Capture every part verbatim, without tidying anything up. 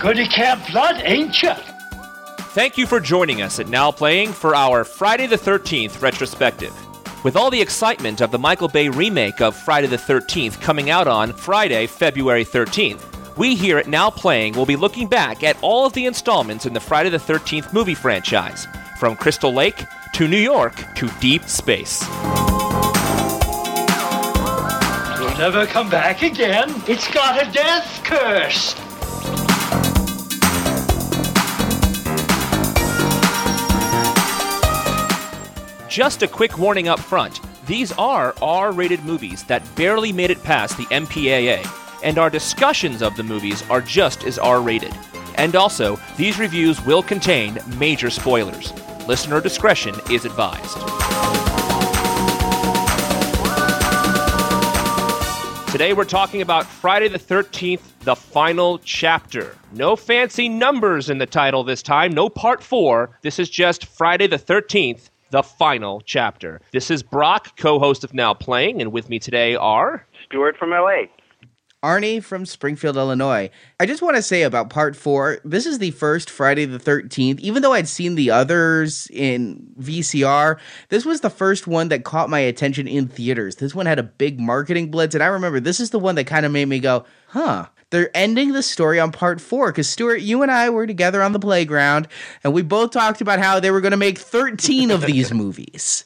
good to Camp Blood, ain't ya? Thank you for joining us at Now Playing for our Friday the thirteenth retrospective. With all the excitement of the Michael Bay remake of Friday the thirteenth coming out on Friday, February thirteenth, we here at Now Playing will be looking back at all of the installments in the Friday the thirteenth movie franchise, from Crystal Lake to New York to deep space. You'll never come back again. It's got a death curse. Just a quick warning up front, these are R-rated movies that barely made it past the M P A A, and our discussions of the movies are just as R-rated. And also, these reviews will contain major spoilers. Listener discretion is advised. Today we're talking about Friday the thirteenth, the final chapter. No fancy numbers in the title this time, no part four. This is just Friday the thirteenth, the final chapter. This is Brock, co-host of Now Playing, and with me today are... Stuart from L A. Arnie from Springfield, Illinois. I just want to say about part four, this is the first Friday the thirteenth, even though I'd seen the others in V C R, this was the first one that caught my attention in theaters. This one had a big marketing blitz, and I remember this is the one that kind of made me go, huh... They're ending the story on part four because, Stuart, you and I were together on the playground and we both talked about how they were going to make thirteen of these movies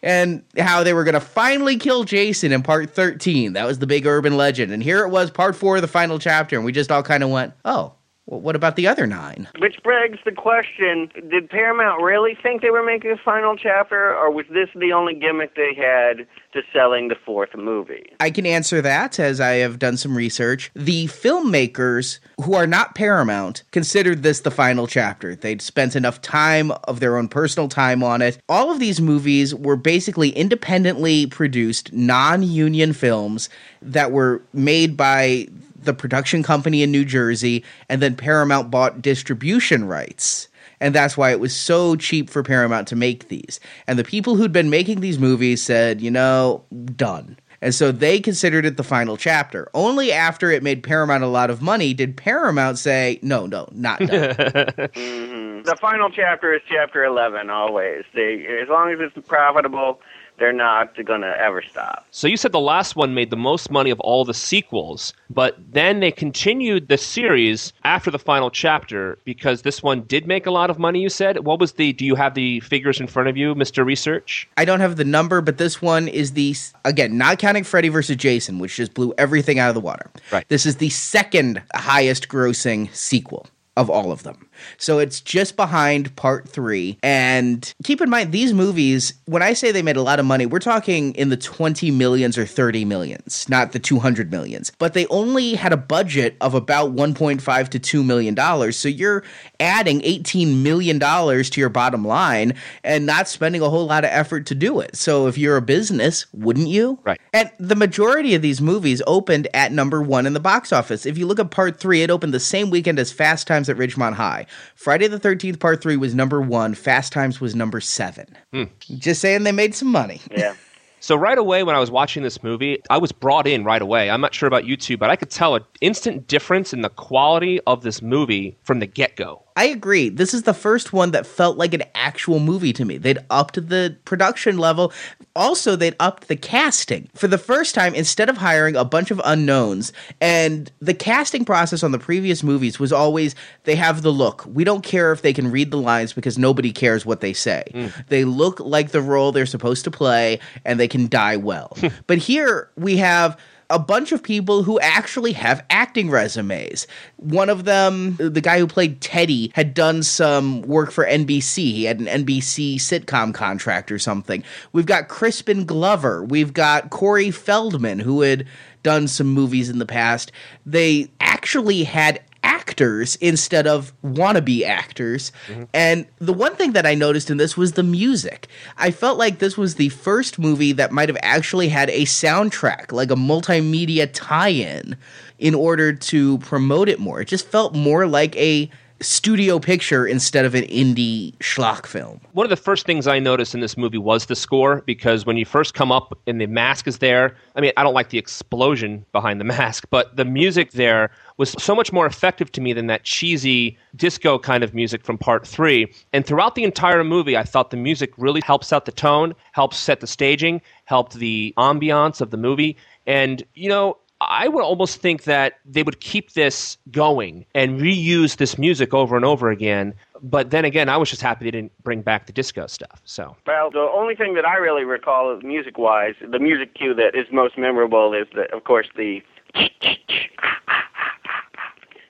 and how they were going to finally kill Jason in part thirteen. That was the big urban legend. And here it was, part four, the final chapter. And we just all kind of went, oh, well, what about the other nine? Which begs the question, did Paramount really think they were making a final chapter, or was this the only gimmick they had to selling the fourth movie? I can answer that, as I have done some research. The filmmakers, who are not Paramount, considered this the final chapter. They'd spent enough time of their own personal time on it. All of these movies were basically independently produced, non-union films that were made by the production company in New Jersey, and then Paramount bought distribution rights. And that's why it was so cheap for Paramount to make these. And the people who'd been making these movies said, you know, done. And so they considered it the final chapter. Only after it made Paramount a lot of money did Paramount say, no, no, not done. Mm-hmm. The final chapter is chapter eleven always. They, as long as it's profitable, they're not going to ever stop. So you said the last one made the most money of all the sequels, but then they continued the series after the final chapter because this one did make a lot of money, you said? What was the, do you have the figures in front of you, Mister Research? I don't have the number, but this one is the, again, not counting Freddy versus Jason, which just blew everything out of the water. Right. This is the second highest grossing sequel of all of them. So it's just behind part three. And keep in mind, these movies, when I say they made a lot of money, we're talking in the twenty millions or thirty millions, not the two hundred millions. But they only had a budget of about one point five to two million dollars. So you're adding eighteen million dollars to your bottom line and not spending a whole lot of effort to do it. So if you're a business, wouldn't you? Right. And the majority of these movies opened at number one in the box office. If you look at part three, it opened the same weekend as Fast Times at Ridgemont High. Friday the thirteenth part three was number one. Fast Times was number seven. Hmm. Just saying they made some money. Yeah. So right away when I was watching this movie, I was brought in right away. I'm not sure about you two, but I could tell an instant difference in the quality of this movie from the get-go. I agree. This is the first one that felt like an actual movie to me. They'd upped the production level. Also, they'd upped the casting. For the first time, instead of hiring a bunch of unknowns, and the casting process on the previous movies was always, they have the look. We don't care if they can read the lines because nobody cares what they say. Mm. They look like the role they're supposed to play, and they can die well. But here we have a bunch of people who actually have acting resumes. One of them, the guy who played Teddy, had done some work for N B C. He had an N B C sitcom contract or something. We've got Crispin Glover. We've got Corey Feldman, who had done some movies in the past. They actually had actors instead of wannabe actors. Mm-hmm. And the one thing that I noticed in this was the music. I felt like this was the first movie that might have actually had a soundtrack, like a multimedia tie-in, in order to promote it more. It just felt more like a studio picture instead of an indie schlock film. One of the first things I noticed in this movie was the score, because when you first come up and the mask is there, I mean, I don't like the explosion behind the mask, but the music there was so much more effective to me than that cheesy disco kind of music from part three. And throughout the entire movie, I thought the music really helps out the tone, helps set the staging, helped the ambiance of the movie. And, you know, I would almost think that they would keep this going and reuse this music over and over again. But then again, I was just happy they didn't bring back the disco stuff. So, well, the only thing that I really recall music-wise, the music cue that is most memorable is, the, of course, the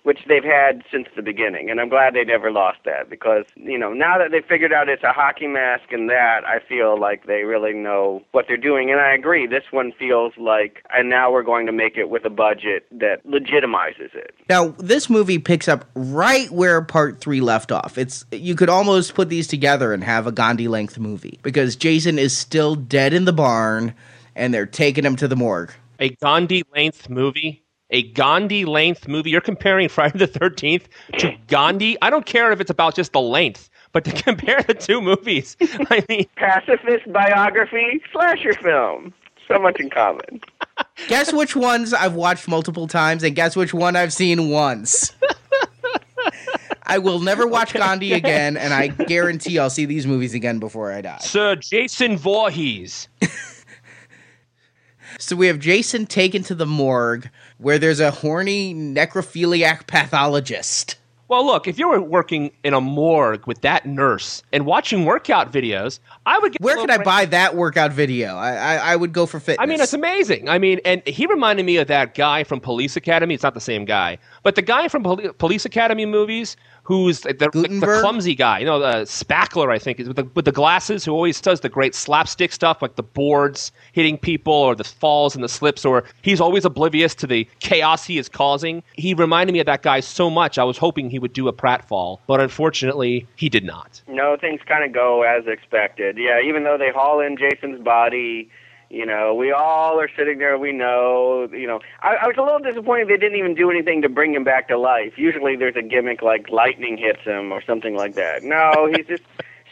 which they've had since the beginning. And I'm glad they never lost that because, you know, now that they figured out it's a hockey mask and that, I feel like they really know what they're doing. And I agree, this one feels like, and now we're going to make it with a budget that legitimizes it. Now, this movie picks up right where part three left off. It's, you could almost put these together and have a Gandhi-length movie because Jason is still dead in the barn and they're taking him to the morgue. A Gandhi-length movie? A Gandhi-length movie. You're comparing Friday the thirteenth to Gandhi? I don't care if it's about just the length, but to compare the two movies, I mean... Pacifist biography, slasher film. So much in common. Guess which ones I've watched multiple times, and guess which one I've seen once. I will never watch Gandhi again, and I guarantee I'll see these movies again before I die. Sir Jason Voorhees. So we have Jason taken to the morgue where there's a horny necrophiliac pathologist. Well, look, if you were working in a morgue with that nurse and watching workout videos, I would get... Where could I buy that workout video? I, I I would go for fitness. I mean, it's amazing. I mean, and he reminded me of that guy from Police Academy. It's not the same guy, but the guy from Poli- Police Academy movies... Who's the, the, the clumsy guy? You know, the Spackler, I think, is with the, with the glasses, who always does the great slapstick stuff, like the boards hitting people or the falls and the slips, or he's always oblivious to the chaos he is causing. He reminded me of that guy so much. I was hoping he would do a pratfall, but unfortunately, he did not. No, things kind of go as expected. Yeah, even though they haul in Jason's body. You know, we all are sitting there, we know, you know. I, I was a little disappointed they didn't even do anything to bring him back to life. Usually there's a gimmick like lightning hits him or something like that. No, he's just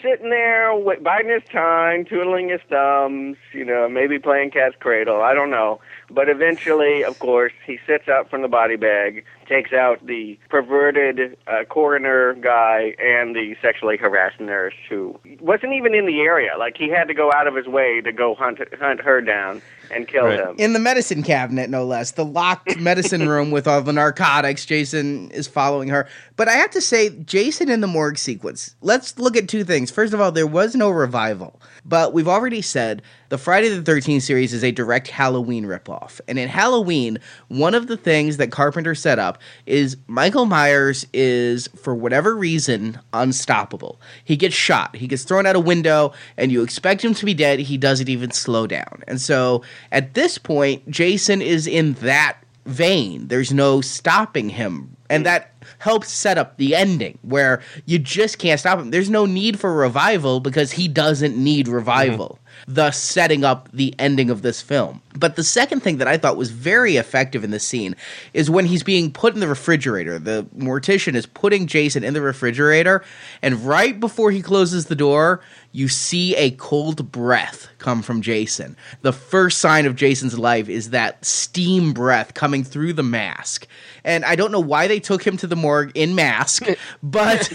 sitting there, biding his time, twiddling his thumbs, you know, maybe playing cat's cradle, I don't know. But eventually, of course, he sits up from the body bag, takes out the perverted uh, coroner guy and the sexually harassed nurse who wasn't even in the area. Like, he had to go out of his way to go hunt hunt her down and kill right. him. In the medicine cabinet, no less. The locked medicine room with all the narcotics. Jason is following her. But I have to say, Jason in the morgue sequence, let's look at two things. First of all, there was no revival. But we've already said the Friday the thirteenth series is a direct Halloween ripoff. And in Halloween, one of the things that Carpenter set up is Michael Myers is, for whatever reason, unstoppable. He gets shot. He gets thrown out a window, and you expect him to be dead. He doesn't even slow down. And so at this point, Jason is in that vein. There's no stopping him. And that helps set up the ending where you just can't stop him. There's no need for revival because he doesn't need revival, mm-hmm. thus setting up the ending of this film. But the second thing that I thought was very effective in this scene is when he's being put in the refrigerator. The mortician is putting Jason in the refrigerator, and right before he closes the door, you see a cold breath come from Jason. The first sign of Jason's life is that steam breath coming through the mask. And I don't know why they took him to the morgue in mask, but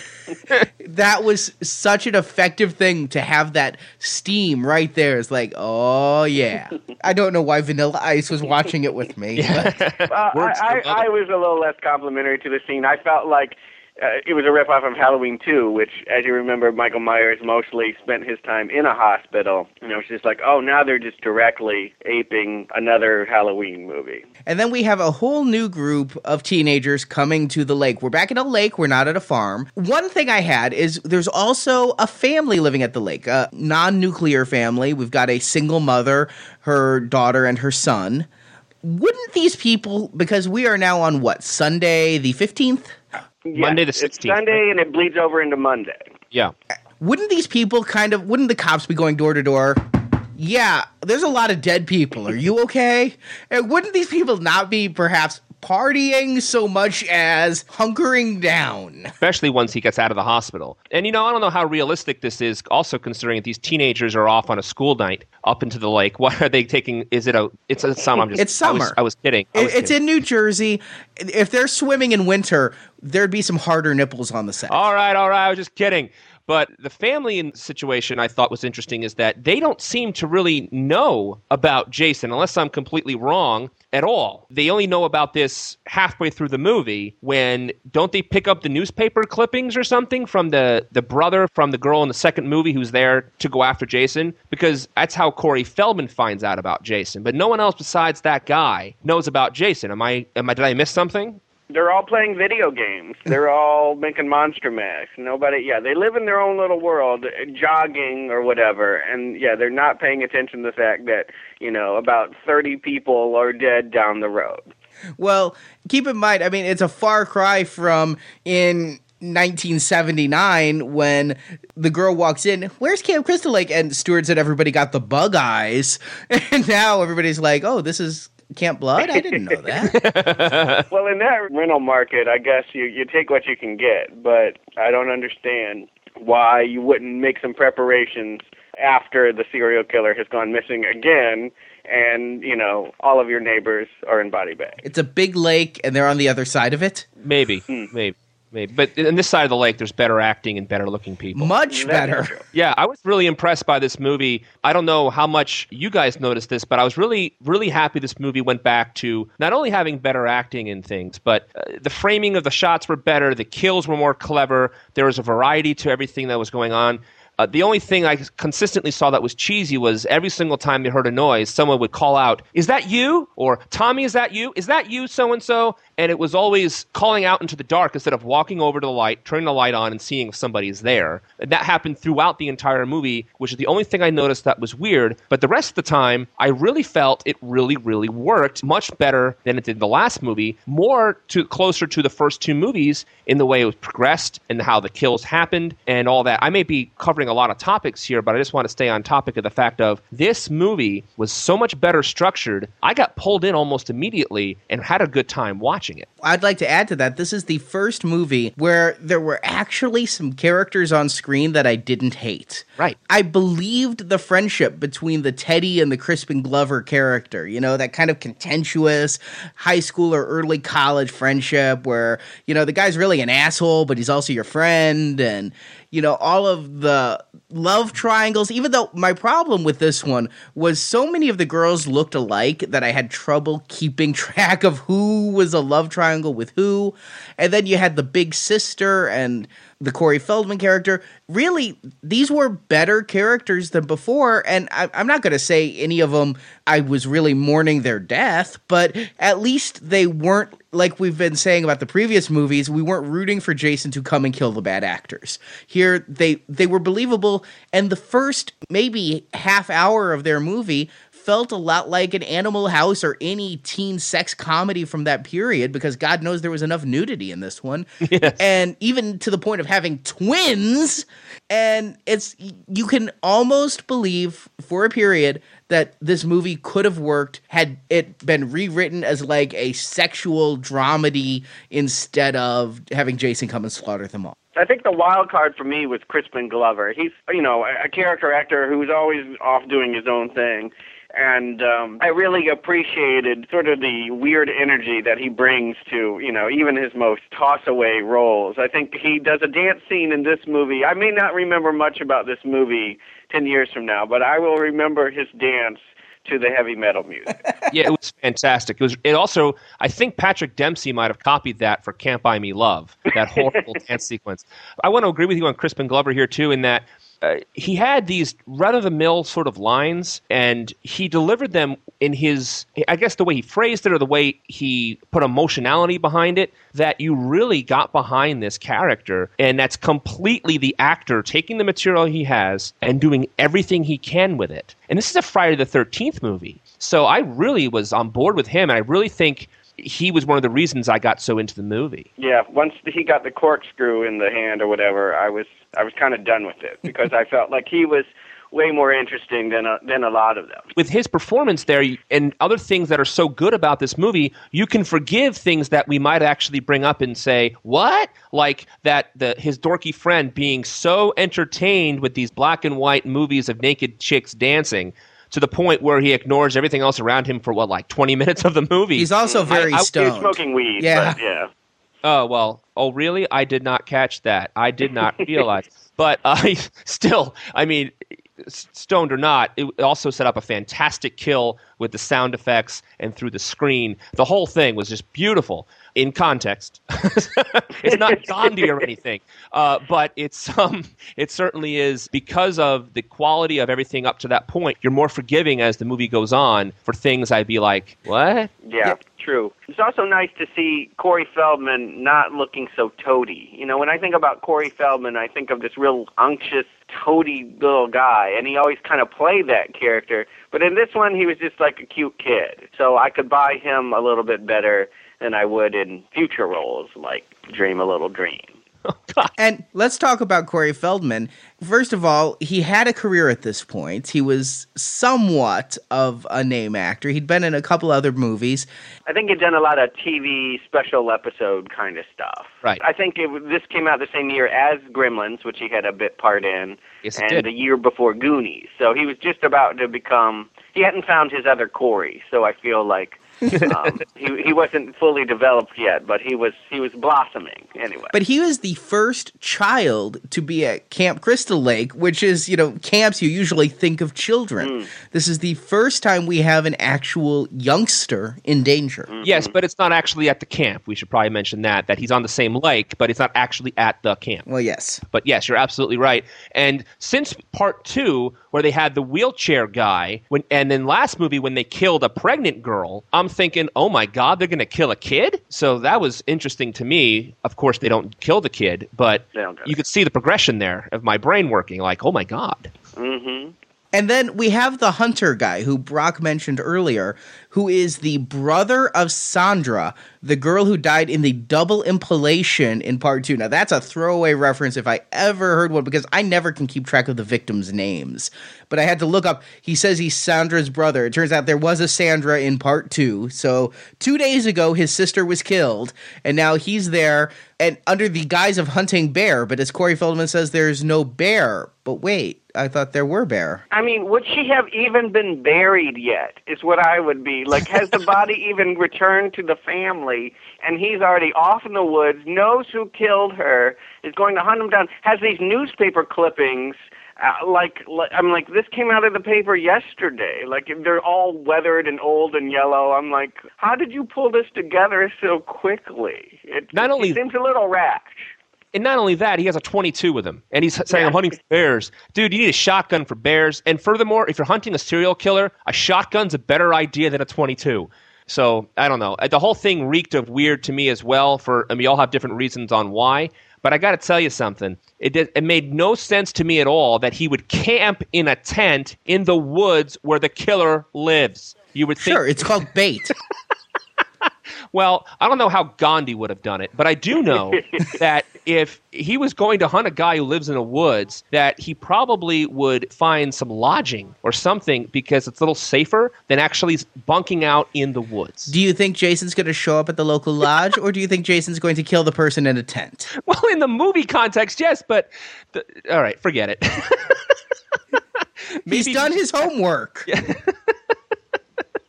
that was such an effective thing to have that steam right there. It's like, oh, yeah. I don't know why Vanilla Ice was watching it with me. Yeah. But. Well, I, I, I was a little less complimentary to the scene. I felt like uh, it was a ripoff of Halloween two, which, as you remember, Michael Myers mostly spent his time in a hospital. And it was just like, oh, now they're just directly aping another Halloween movie. And then we have a whole new group of teenagers coming to the lake. We're back at a lake. We're not at a farm. One thing I had is there's also a family living at the lake, a non-nuclear family. We've got a single mother, her daughter, and her son. Wouldn't these people, because we are now on what, Sunday the fifteenth? Yes, Monday the sixteenth. It's Sunday and it bleeds over into Monday. Yeah. Wouldn't these people kind of, wouldn't the cops be going door to door? Yeah, there's a lot of dead people. Are you okay? And wouldn't these people not be perhaps partying so much as hunkering down. Especially once he gets out of the hospital. And, you know, I don't know how realistic this is, also considering that these teenagers are off on a school night up into the lake. What are they taking? Is it a... It's a summer. I'm just, it's summer. I was, I was kidding. I was it's kidding. In New Jersey. If they're swimming in winter, there'd be some harder nipples on the set. All right, all right. I was just kidding. But the family situation I thought was interesting is that they don't seem to really know about Jason, unless I'm completely wrong, at all. They only know about this halfway through the movie when, don't they pick up the newspaper clippings or something from the, the brother from the girl in the second movie who's there to go after Jason? Because that's how Corey Feldman finds out about Jason. But no one else besides that guy knows about Jason. Am I, am I, did I miss something? They're all playing video games. They're all making monster masks. Nobody, yeah, they live in their own little world, jogging or whatever. And, yeah, they're not paying attention to the fact that, you know, about thirty people are dead down the road. Well, keep in mind, I mean, it's a far cry from in nineteen seventy-nine when the girl walks in, where's Camp Crystal Lake? And Stewart said everybody got the bug eyes. And now everybody's like, oh, this is... Camp Blood? I didn't know that. Well, in that rental market, I guess you, you take what you can get, but I don't understand why you wouldn't make some preparations after the serial killer has gone missing again and, you know, all of your neighbors are in body bags. It's a big lake and they're on the other side of it? Maybe, mm. maybe. Maybe. But in this side of the lake, there's better acting and better looking people. Much better. Yeah, I was really impressed by this movie. I don't know how much you guys noticed this, but I was really, really happy this movie went back to not only having better acting and things, but uh, the framing of the shots were better. The kills were more clever. There was a variety to everything that was going on. Uh, the only thing I consistently saw that was cheesy was every single time they heard a noise, someone would call out, is that you? Or, Tommy, is that you? Is that you, so-and-so? And it was always calling out into the dark instead of walking over to the light, turning the light on, and seeing if somebody's there. And that happened throughout the entire movie, which is the only thing I noticed that was weird. But the rest of the time, I really felt it really, really worked much better than it did in the last movie, more to closer to the first two movies in the way it was progressed and how the kills happened and all that. I may be covering a lot of topics here, but I just want to stay on topic of the fact of this movie was so much better structured. I got pulled in almost immediately and had a good time watching it. I'd like to add to that, this is the first movie where there were actually some characters on screen that I didn't hate. Right. I believed the friendship between the Teddy and the Crispin Glover character, you know, that kind of contentious high school or early college friendship where, you know, the guy's really an asshole, but he's also your friend, and you know, all of the love triangles, even though my problem with this one was so many of the girls looked alike that I had trouble keeping track of who was a love triangle with who. And then you had the big sister and the Corey Feldman character. Really, these were better characters than before, and I, I'm not going to say any of them I was really mourning their death, but at least they weren't, like we've been saying about the previous movies, we weren't rooting for Jason to come and kill the bad actors. Here, they, they were believable, and the first maybe half hour of their movie felt a lot like an Animal House or any teen sex comedy from that period, because God knows there was enough nudity in this one. Yes. And even to the point of having twins, and it's, you can almost believe for a period that this movie could have worked had it been rewritten as like a sexual dramedy instead of having Jason come and slaughter them all. I think the wild card for me was Crispin Glover. He's, you know, a character actor who's always off doing his own thing. And um, I really appreciated sort of the weird energy that he brings to, you know, even his most toss-away roles. I think he does a dance scene in this movie. I may not remember much about this movie ten years from now, but I will remember his dance to the heavy metal music. Yeah, it was fantastic. It was. It also, I think Patrick Dempsey might have copied that for Can't Buy Me Love, that horrible dance sequence. I want to agree with you on Crispin Glover here, too, in that Uh, he had these run-of-the-mill sort of lines, and he delivered them in his, I guess the way he phrased it or the way he put emotionality behind it, that you really got behind this character, and that's completely the actor taking the material he has and doing everything he can with it. And this is a Friday the thirteenth movie, so I really was on board with him, and I really think he was one of the reasons I got so into the movie. Yeah, once he got the corkscrew in the hand or whatever, I was I was kind of done with it because I felt like he was way more interesting than a, than a lot of them. With his performance there and other things that are so good about this movie, you can forgive things that we might actually bring up and say, what? Like that the his dorky friend being so entertained with these black and white movies of naked chicks dancing to the point where he ignores everything else around him for, what, like twenty minutes of the movie. He's also very I, I, stoned. He's smoking weed, yeah. But yeah. Oh, well, oh, really? I did not catch that. I did not realize. But I uh, still, I mean, stoned or not, it also set up a fantastic kill with the sound effects and through the screen. The whole thing was just beautiful in context. It's not Gandhi or anything, uh, but it's um, it certainly is, because of the quality of everything up to that point, you're more forgiving as the movie goes on for things I'd be like, what? Yeah. True. It's also nice to see Corey Feldman not looking so toady. You know, when I think about Corey Feldman, I think of this real unctuous, toady little guy, and he always kind of played that character. But in this one, he was just like a cute kid. So I could buy him a little bit better than I would in future roles like Dream a Little Dream. And let's talk about Corey Feldman. First of all, he had a career at this point. He was somewhat of a name actor. He'd been in a couple other movies. I think he'd done a lot of T V special episode kind of stuff. Right. I think it, this came out the same year as Gremlins, which he had a bit part in, yes, and did. The year before Goonies. So he was just about to become, he hadn't found his other Corey, so I feel like um, he he wasn't fully developed yet, but he was he was blossoming anyway. But he was the first child to be at Camp Crystal Lake, which is, you know, camps you usually think of children. Mm. This is the first time we have an actual youngster in danger. Mm-hmm. Yes, but it's not actually at the camp. We should probably mention that, that he's on the same lake, but it's not actually at the camp. Well, yes. But yes, you're absolutely right. And since part two, where they had the wheelchair guy, when and then last movie when they killed a pregnant girl, um, thinking, oh my God, they're going to kill a kid? So that was interesting to me. Of course, they don't kill the kid, but you could see the progression there of my brain working like, oh my God. Mm-hmm. And then we have the hunter guy who Brock mentioned earlier, who is the brother of Sandra, the girl who died in the double impalation in part two. Now, that's a throwaway reference if I ever heard one, because I never can keep track of the victims' names. But I had to look up. He says he's Sandra's brother. It turns out there was a Sandra in part two. So two days ago, his sister was killed, and now he's there and under the guise of hunting bear. But as Corey Feldman says, there's no bear. But wait. I thought there were bear. I mean, would she have even been buried yet is what I would be. Like, has the body even returned to the family? And he's already off in the woods, knows who killed her, is going to hunt him down, has these newspaper clippings. Uh, like, like, I'm like, this came out of the paper yesterday. Like, they're all weathered and old and yellow. I'm like, how did you pull this together so quickly? It, Not only- it seems a little rash. And not only that, he has a twenty-two with him, and he's saying, I'm hunting for bears. Dude, you need a shotgun for bears. And furthermore, if you're hunting a serial killer, a shotgun's a better idea than a twenty-two. So, I don't know. The whole thing reeked of weird to me as well, for, and we all have different reasons on why. But I got to tell you something. It did, it made no sense to me at all that he would camp in a tent in the woods where the killer lives. You would think- Sure, it's called bait. Well, I don't know how Gandhi would have done it, but I do know that if he was going to hunt a guy who lives in the woods, that he probably would find some lodging or something, because it's a little safer than actually bunking out in the woods. Do you think Jason's going to show up at the local lodge, or do you think Jason's going to kill the person in a tent? Well, in the movie context, yes, but the, all right, forget it. Maybe he's done his homework. Yeah.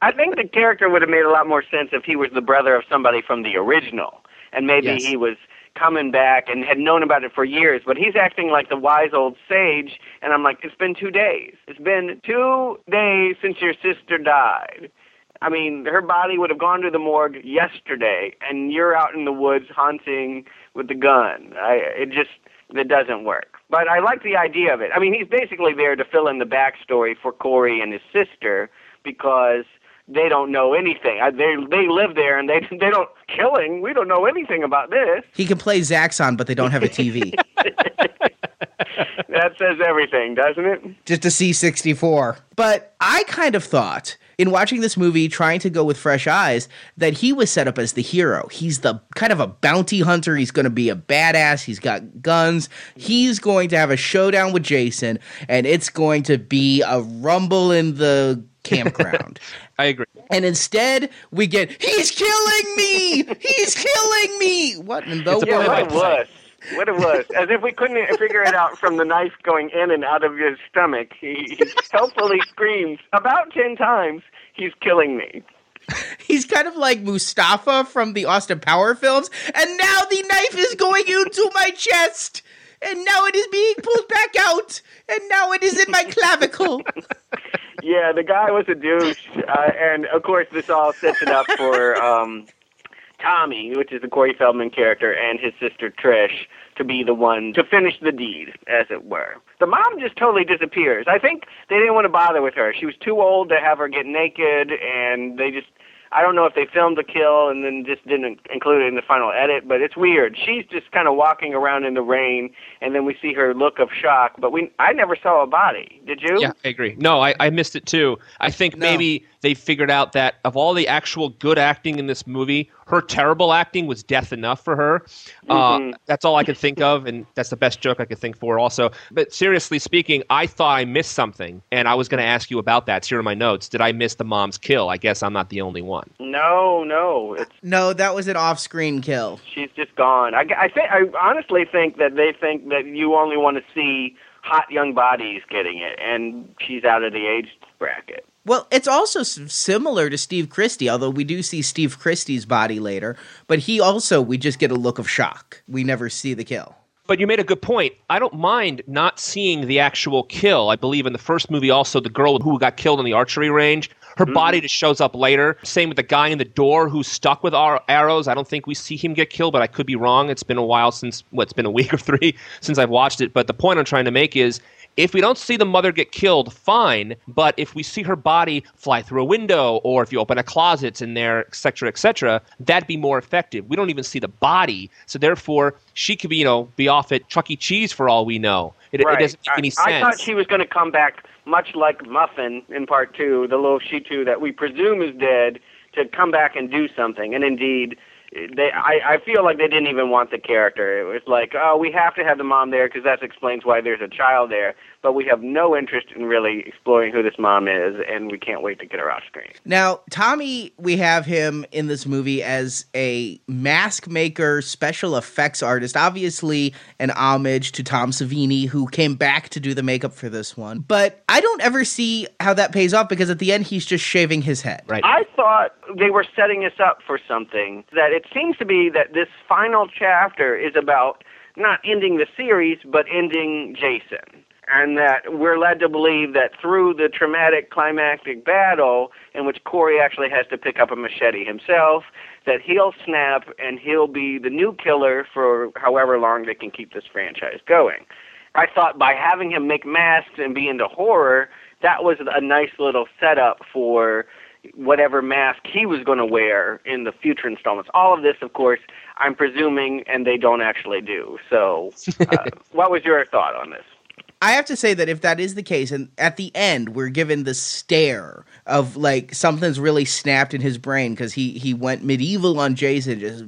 I think the character would have made a lot more sense if he was the brother of somebody from the original, and maybe yes. He was coming back and had known about it for years, but he's acting like the wise old sage, and I'm like, it's been two days. It's been two days since your sister died. I mean, her body would have gone to the morgue yesterday, and you're out in the woods hunting with the gun. I, it just... That doesn't work. But I like the idea of it. I mean, he's basically there to fill in the backstory for Corey and his sister, because they don't know anything. They they live there, and they they don't killing. We don't know anything about this. He can play Zaxxon, but they don't have a T V. That says everything, doesn't it? Just a C sixty-four. But I kind of thought in watching this movie, trying to go with fresh eyes, that he was set up as the hero. He's the kind of a bounty hunter. He's going to be a badass. He's got guns. He's going to have a showdown with Jason, and it's going to be a rumble in the campground. I agree. And instead, we get, he's killing me! He's killing me! What in the world? Yeah, what it was. What it was. As if we couldn't figure it out from the knife going in and out of his stomach. He, he helpfully screams about ten times, he's killing me. He's kind of like Mustafa from the Austin Powers films. And now the knife is going into my chest! And now it is being pulled back out! And now it is in my clavicle! Yeah, the guy was a douche. Uh, and, of course, this all sets it up for um, Tommy, which is the Corey Feldman character, and his sister Trish to be the one to finish the deed, as it were. The mom just totally disappears. I think they didn't want to bother with her. She was too old to have her get naked, and they just... I don't know if they filmed the kill and then just didn't include it in the final edit, but it's weird. She's just kind of walking around in the rain, and then we see her look of shock. But we, I never saw a body. Did you? Yeah, I agree. No, I, I missed it too. I think no. Maybe they figured out that of all the actual good acting in this movie, her terrible acting was death enough for her. Mm-hmm. Uh, that's all I could think of, and that's the best joke I could think for also. But seriously speaking, I thought I missed something, and I was going to ask you about that. It's here in my notes. Did I miss the mom's kill? I guess I'm not the only one. No, no. It's, no, that was an off-screen kill. She's just gone. I, I, th- I honestly think that they think that you only want to see hot young bodies getting it, and she's out of the age bracket. Well, it's also similar to Steve Christie, although we do see Steve Christie's body later. But he also, we just get a look of shock. We never see the kill. But you made a good point. I don't mind not seeing the actual kill. I believe in the first movie also, the girl who got killed in the archery range, her mm. body just shows up later. Same with the guy in the door who's stuck with our arrows. I don't think we see him get killed, but I could be wrong. It's been a while since, what, it's been a week or three since I've watched it. But the point I'm trying to make is, if we don't see the mother get killed, fine. But if we see her body fly through a window, or if you open a closet in there, et cetera, et cetera, that'd be more effective. We don't even see the body. So therefore, she could be, you know, be off at Chuck E. Cheese for all we know. It, right. it doesn't make any I, sense. I thought she was going to come back much like Muffin in part two, the little Shih-Tzu that we presume is dead, to come back and do something. And indeed... They, I, I feel like they didn't even want the character. It was like, oh, we have to have the mom there because that explains why there's a child there. But we have no interest in really exploring who this mom is, and we can't wait to get her off screen. Now, Tommy, we have him in this movie as a mask maker, special effects artist. Obviously, an homage to Tom Savini, who came back to do the makeup for this one. But I don't ever see how that pays off because at the end, he's just shaving his head. Right. I thought they were setting us up for something that it seems to be that this final chapter is about not ending the series, but ending Jason. And that we're led to believe that through the traumatic climactic battle, in which Corey actually has to pick up a machete himself, that he'll snap and he'll be the new killer for however long they can keep this franchise going. I thought by having him make masks and be into horror, that was a nice little setup for whatever mask he was going to wear in the future installments. All of this, of course, I'm presuming, and they don't actually do. So uh, what was your thought on this? I have to say that if that is the case, and at the end, we're given the stare of, like, something's really snapped in his brain because he, he went medieval on Jason, just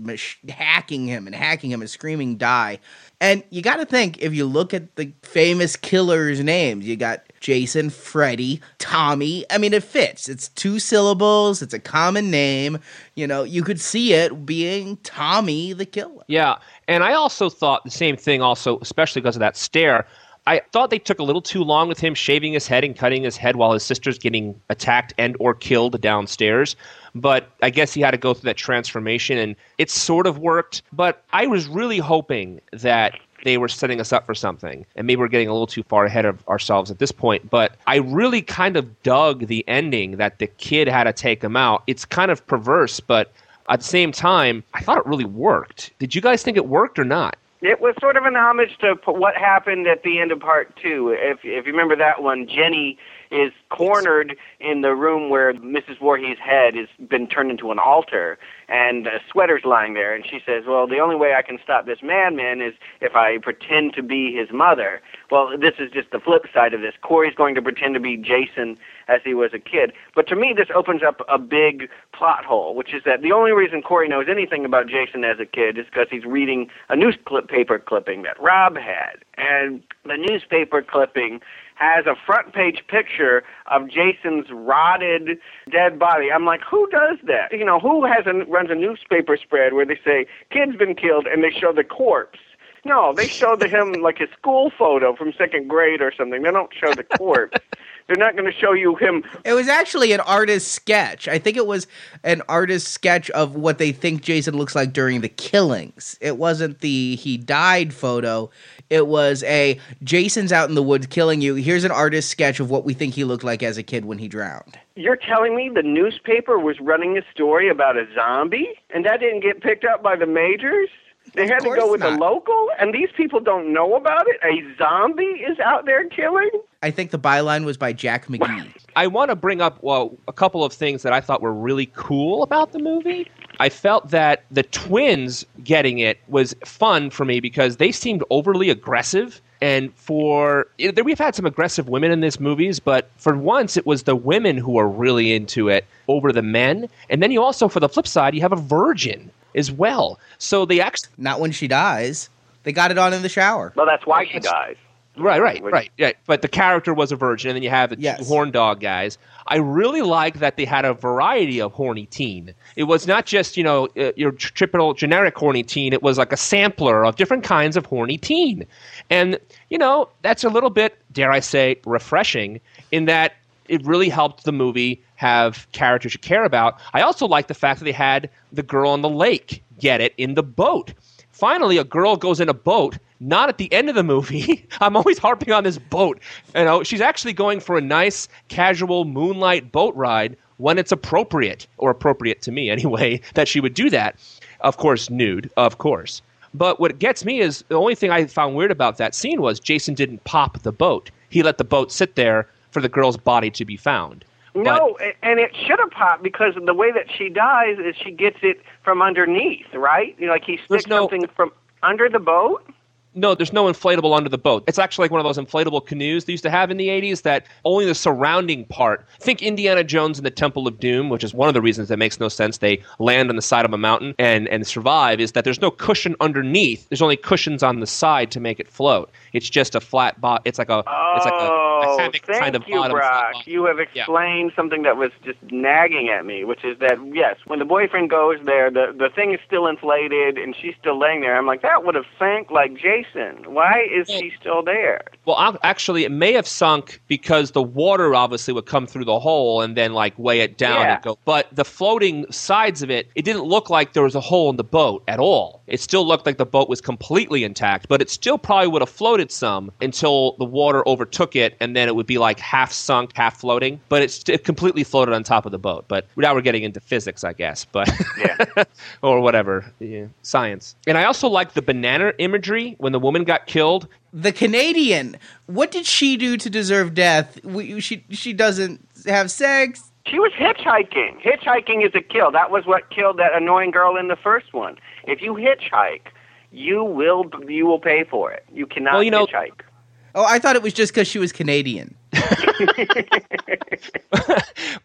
hacking him and hacking him and screaming, die. And you got to think, if you look at the famous killers' names, you got Jason, Freddy, Tommy. I mean, it fits. It's two syllables. It's a common name. You know, you could see it being Tommy the killer. Yeah, and I also thought the same thing also, especially because of that stare. I thought they took a little too long with him shaving his head and cutting his head while his sister's getting attacked and or killed downstairs. But I guess he had to go through that transformation, and it sort of worked. But I was really hoping that they were setting us up for something. And maybe we're getting a little too far ahead of ourselves at this point. But I really kind of dug the ending that the kid had to take him out. It's kind of perverse, but at the same time, I thought it really worked. Did you guys think it worked or not? It was sort of an homage to what happened at the end of part two. If if you remember that one, Jenny is cornered in the room where Missus Voorhees' head has been turned into an altar, and a sweater's lying there, and she says, well, the only way I can stop this madman is if I pretend to be his mother. Well, this is just the flip side of this. Corey's going to pretend to be Jason as he was a kid. But to me, this opens up a big plot hole, which is that the only reason Corey knows anything about Jason as a kid is because he's reading a newspaper clipping that Rob had. And the newspaper clipping has a front-page picture of Jason's rotted, dead body. I'm like, who does that? You know, who has a, runs a newspaper spread where they say, kid's been killed, and they show the corpse? No, they show the, him, like, his school photo from second grade or something. They don't show the corpse. They're not going to show you him. It was actually an artist's sketch. I think it was an artist's sketch of what they think Jason looks like during the killings. It wasn't the he died photo. It was a Jason's out in the woods killing you. Here's an artist's sketch of what we think he looked like as a kid when he drowned. You're telling me the newspaper was running a story about a zombie? And that didn't get picked up by the majors? They had to go with a local, and these people don't know about it? A zombie is out there killing? I think the byline was by Jack McGee. I want to bring up well, a couple of things that I thought were really cool about the movie. I felt that the twins getting it was fun for me because they seemed overly aggressive. And for – we've had some aggressive women in these movies, but for once it was the women who were really into it over the men. And then you also, for the flip side, you have a virgin as well. So they actually – not when she dies. They got it on in the shower. Well, that's why she dies. Right, right, right. Yeah. But the character was a virgin, and then you have the yes. two horn dog guys. I really like that they had a variety of horny teen. It was not just, you know, uh, your typical generic horny teen. It was like a sampler of different kinds of horny teen. And, you know, that's a little bit, dare I say, refreshing in that it really helped the movie have characters you care about. I also like the fact that they had the girl on the lake get it in the boat. Finally, a girl goes in a boat, not at the end of the movie. I'm always harping on this boat. You know, she's actually going for a nice, casual, moonlight boat ride when it's appropriate, or appropriate to me anyway, that she would do that. Of course, nude, of course. But what gets me is the only thing I found weird about that scene was Jason didn't pop the boat. He let the boat sit there for the girl's body to be found. No, but, and it should have popped because the way that she dies is she gets it from underneath, right? You know, like he sticks no, something from under the boat? No, there's no inflatable under the boat. It's actually like one of those inflatable canoes they used to have in the eighties that only the surrounding part. Think Indiana Jones and the Temple of Doom, which is one of the reasons that makes no sense. They land on the side of a mountain and, and survive is that there's no cushion underneath. There's only cushions on the side to make it float. It's just a flat bottom. It's like a... Oh. It's like a Oh, thank kind of you, Brock. You have explained yeah. something that was just nagging at me, which is that, yes, when the boyfriend goes there, the, the thing is still inflated, and she's still laying there. I'm like, that would have sank like Jason. Why is well, she still there? Well, actually, it may have sunk because the water obviously would come through the hole and then, like, weigh it down yeah. and go. But the floating sides of it, it didn't look like there was a hole in the boat at all. It still looked like the boat was completely intact, but it still probably would have floated some until the water overtook it, and And then it would be like half sunk, half floating, but it's it completely floated on top of the boat. But now we're getting into physics, I guess, but yeah. or whatever, yeah. science. And I also like the banana imagery when the woman got killed. The Canadian, what did she do to deserve death? We, she she doesn't have sex. She was hitchhiking. Hitchhiking is a kill. That was what killed that annoying girl in the first one. If you hitchhike, you will you will pay for it. You cannot well, you know, hitchhike. Oh, I thought it was just because she was Canadian.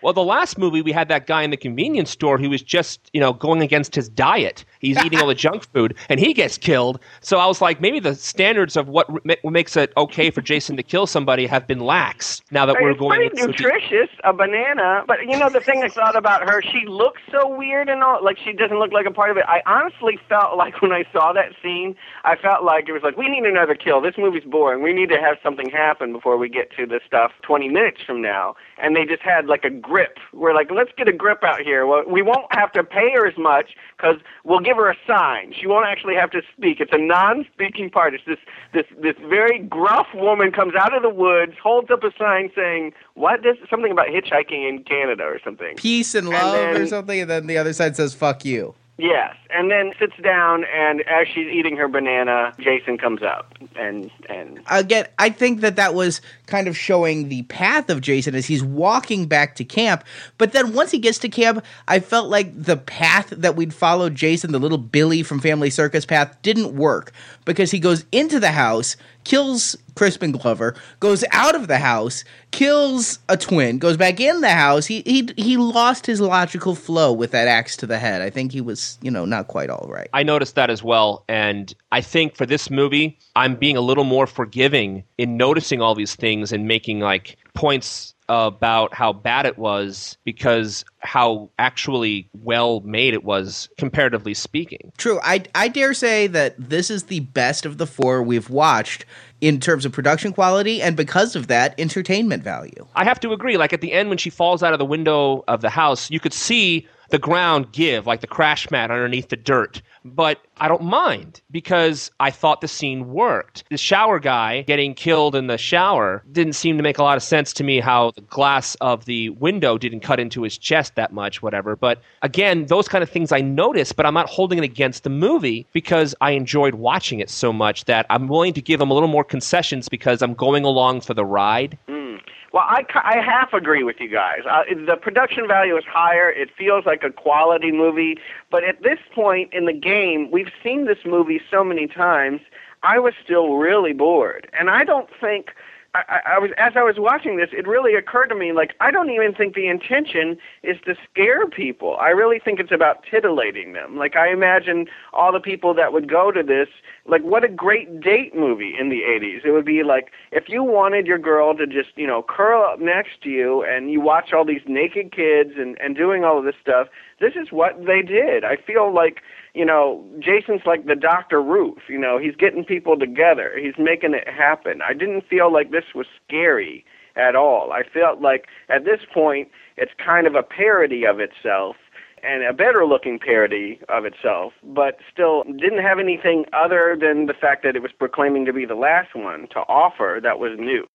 Well, the last movie, we had that guy in the convenience store who was just, you know, going against his diet. He's eating all the junk food, and he gets killed. So I was like, maybe the standards of what re- makes it okay for Jason to kill somebody have been lax now that it's we're going into... It's pretty nutritious, a banana. But, you know, the thing I thought about her, she looks so weird and all. Like, she doesn't look like a part of it. I honestly felt like when I saw that scene, I felt like it was like, we need another kill. This movie's boring. We need to have something happen before we get to this stuff twenty minutes from now, and they just had like a grip. We're like, let's get a grip out here. Well, we won't have to pay her as much because we'll give her a sign. She won't actually have to speak. It's a non-speaking part. It's this this this very gruff woman comes out of the woods, holds up a sign saying, what? This something about hitchhiking in Canada or something. Peace and love and then, or something, and then the other side says, fuck you. Yes, and then sits down, and as she's eating her banana, Jason comes up. And, and again, I think that that was kind of showing the path of Jason as he's walking back to camp. But then once he gets to camp, I felt like the path that we'd follow Jason, the little Billy from Family Circus path, didn't work, because he goes into the house, kills Crispin Glover, goes out of the house, kills a twin, goes back in the house. He he he lost his logical flow with that axe to the head. I think he was, you know, not quite all right. I noticed that as well, and I think for this movie, I'm being a little more forgiving in noticing all these things and making like points about how bad it was, because how actually well made it was, comparatively speaking. True. I, I dare say that this is the best of the four we've watched in terms of production quality, and because of that, entertainment value. I have to agree. Like at the end when she falls out of the window of the house, you could see the ground give, like the crash mat underneath the dirt. But I don't mind, because I thought the scene worked. The shower guy getting killed in the shower didn't seem to make a lot of sense to me, how the glass of the window didn't cut into his chest that much, whatever. But again, those kind of things I noticed, but I'm not holding it against the movie, because I enjoyed watching it so much that I'm willing to give him a little more concessions because I'm going along for the ride. Mm. Well, I, I half agree with you guys. Uh, the production value is higher. It feels like a quality movie. But at this point in the game, we've seen this movie so many times, I was still really bored. And I don't think... I, I was as I was watching this, it really occurred to me, like, I don't even think the intention is to scare people. I really think it's about titillating them. Like, I imagine all the people that would go to this, like, what a great date movie in the eighties. It would be like, if you wanted your girl to just, you know, curl up next to you and you watch all these naked kids and, and doing all of this stuff, this is what they did. I feel like, you know, Jason's like the Doctor Roof. You know, he's getting people together. He's making it happen. I didn't feel like this was scary at all. I felt like at this point it's kind of a parody of itself, and a better-looking parody of itself, but still didn't have anything other than the fact that it was proclaiming to be the last one to offer that was new.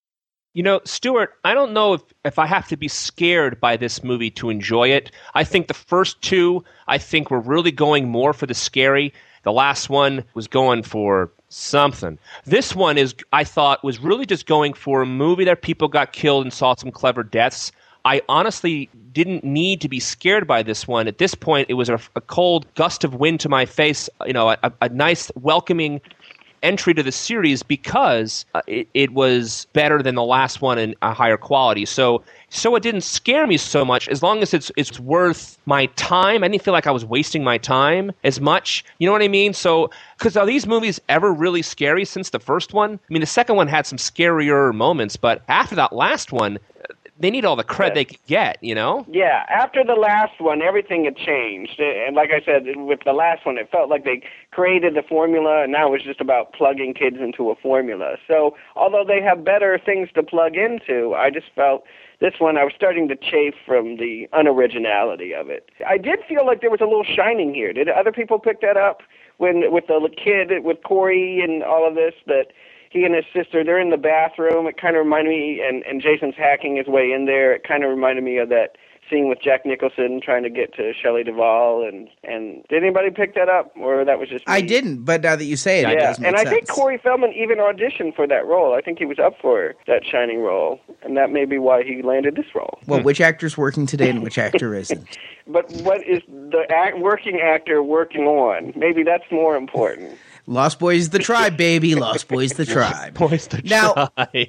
You know, Stuart, I don't know if, if I have to be scared by this movie to enjoy it. I think the first two, I think we're really going more for the scary. The last one was going for something. This one is, I thought, was really just going for a movie that people got killed and saw some clever deaths. I honestly didn't need to be scared by this one. At this point, it was a, a cold gust of wind to my face, you know, a, a nice, welcoming entry to the series, because uh, it, it was better than the last one in a higher quality. So so it didn't scare me so much, as long as it's it's worth my time. I didn't feel like I was wasting my time as much. You know what I mean? So, because are these movies ever really scary since the first one? I mean, the second one had some scarier moments, but after that last one, they need all the credit they could get, you know? Yeah, after the last one, everything had changed. And like I said, with the last one, it felt like they created the formula, and now it was just about plugging kids into a formula. So although they have better things to plug into, I just felt this one, I was starting to chafe from the unoriginality of it. I did feel like there was a little shining here. Did other people pick that up when with the kid, with Corey and all of this, that... he and his sister, they're in the bathroom. It kind of reminded me, and, and Jason's hacking his way in there. It kind of reminded me of that scene with Jack Nicholson trying to get to Shelley Duvall. And, and did anybody pick that up, or that was just me? I didn't, but now that you say it, yeah. It does make and I sense. Think Corey Feldman even auditioned for that role. I think he was up for that shining role, and that may be why he landed this role. Well, hmm. Which actor's working today and which actor isn't? But what is the act, working actor working on? Maybe that's more important. Lost Boys, the tribe, baby. Lost Boys, the tribe. Boys, the now, tribe.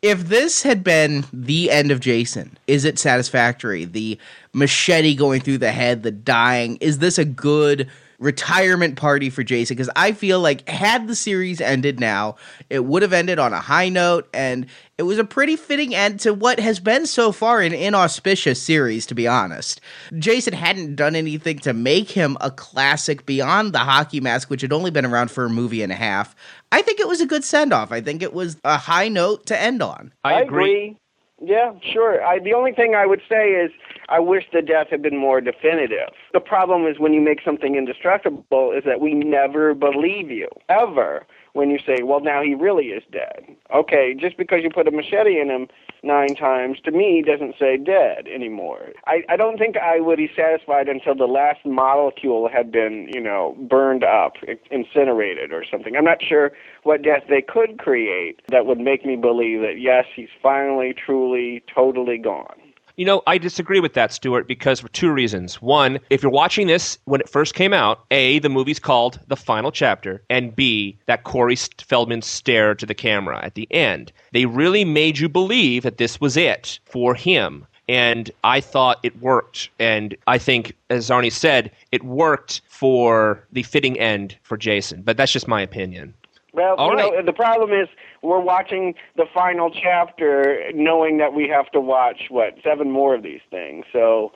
If this had been the end of Jason, is it satisfactory? The machete going through the head, the dying. Is this a good retirement party for Jason? Because I feel like had the series ended now, it would have ended on a high note, and it was a pretty fitting end to what has been so far an inauspicious series, to be honest. Jason hadn't done anything to make him a classic beyond the hockey mask, which had only been around for a movie and a half. I think it was a good send-off. I think it was a high note to end on. I agree. Yeah, sure. I, the only thing I would say is I wish the death had been more definitive. The problem is when you make something indestructible is that we never believe you, ever, when you say, well, now he really is dead. Okay, just because you put a machete in him nine times, to me, doesn't say dead anymore. I, I don't think I would be satisfied until the last molecule had been, you know, burned up, incinerated or something. I'm not sure what death they could create that would make me believe that, yes, he's finally, truly, totally gone. You know, I disagree with that, Stuart, because for two reasons. One, if you're watching this when it first came out, A, the movie's called The Final Chapter, and B, that Corey Feldman stare to the camera at the end. They really made you believe that this was it for him. And I thought it worked. And I think, as Arnie said, it worked for the fitting end for Jason. But that's just my opinion. Well, you know, right. The problem is we're watching The Final Chapter knowing that we have to watch, what, seven more of these things. So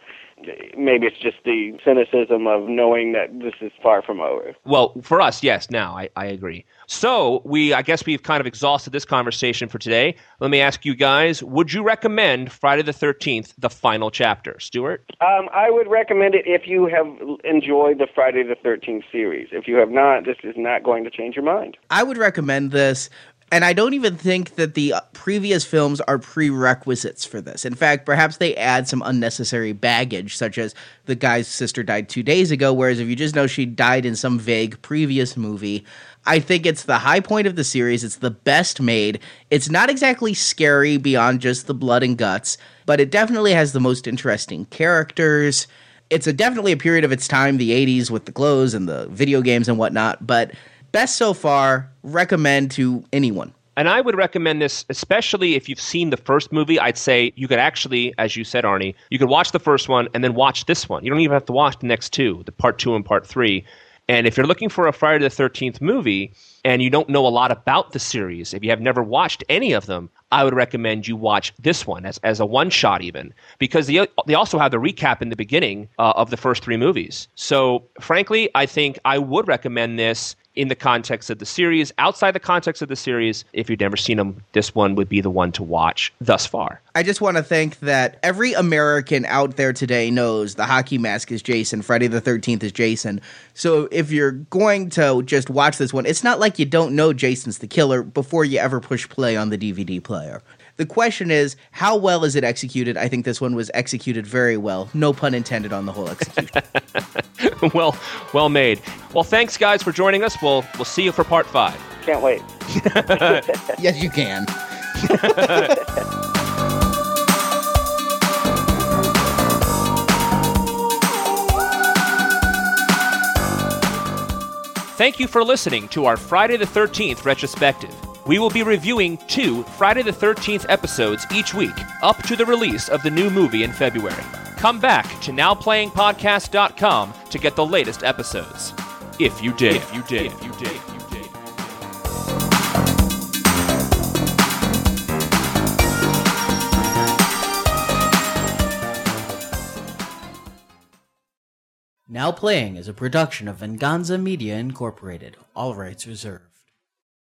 maybe it's just the cynicism of knowing that this is far from over. Well, for us, yes, now I, I agree. So we, I guess we've kind of exhausted this conversation for today. Let me ask you guys, would you recommend Friday the thirteenth, The Final Chapter? Stuart? Um, I would recommend it if you have enjoyed the Friday the thirteenth series. If you have not, this is not going to change your mind. I would recommend this. And I don't even think that the previous films are prerequisites for this. In fact, perhaps they add some unnecessary baggage, such as the guy's sister died two days ago, whereas if you just know she died in some vague previous movie, I think it's the high point of the series. It's the best made. It's not exactly scary beyond just the blood and guts, but it definitely has the most interesting characters. It's a definitely a period of its time, the eighties with the clothes and the video games and whatnot, but best so far, recommend to anyone. And I would recommend this, especially if you've seen the first movie. I'd say you could actually, as you said, Arnie, you could watch the first one and then watch this one. You don't even have to watch the next two, the part two and part three. And if you're looking for a Friday the thirteenth movie and you don't know a lot about the series, if you have never watched any of them, I would recommend you watch this one as, as a one-shot even, because they, they also have the recap in the beginning uh, of the first three movies. So frankly, I think I would recommend this in the context of the series. Outside the context of the series, if you've never seen them, this one would be the one to watch thus far. I just want to think that every American out there today knows the hockey mask is Jason, Friday the thirteenth is Jason. So if you're going to just watch this one, it's not like you don't know Jason's the killer before you ever push play on the D V D player. The question is, how well is it executed? I think this one was executed very well. No pun intended on the whole execution. Well, well made. Well, thanks, guys, for joining us. We'll, we'll see you for part five. Can't wait. Yes, you can. Thank you for listening to our Friday the thirteenth retrospective. We will be reviewing two Friday the thirteenth episodes each week up to the release of the new movie in February. Come back to now playing podcast dot com to get the latest episodes. If you did, if you did, if you did, if you did. Now Playing is a production of Venganza Media Incorporated. All rights reserved.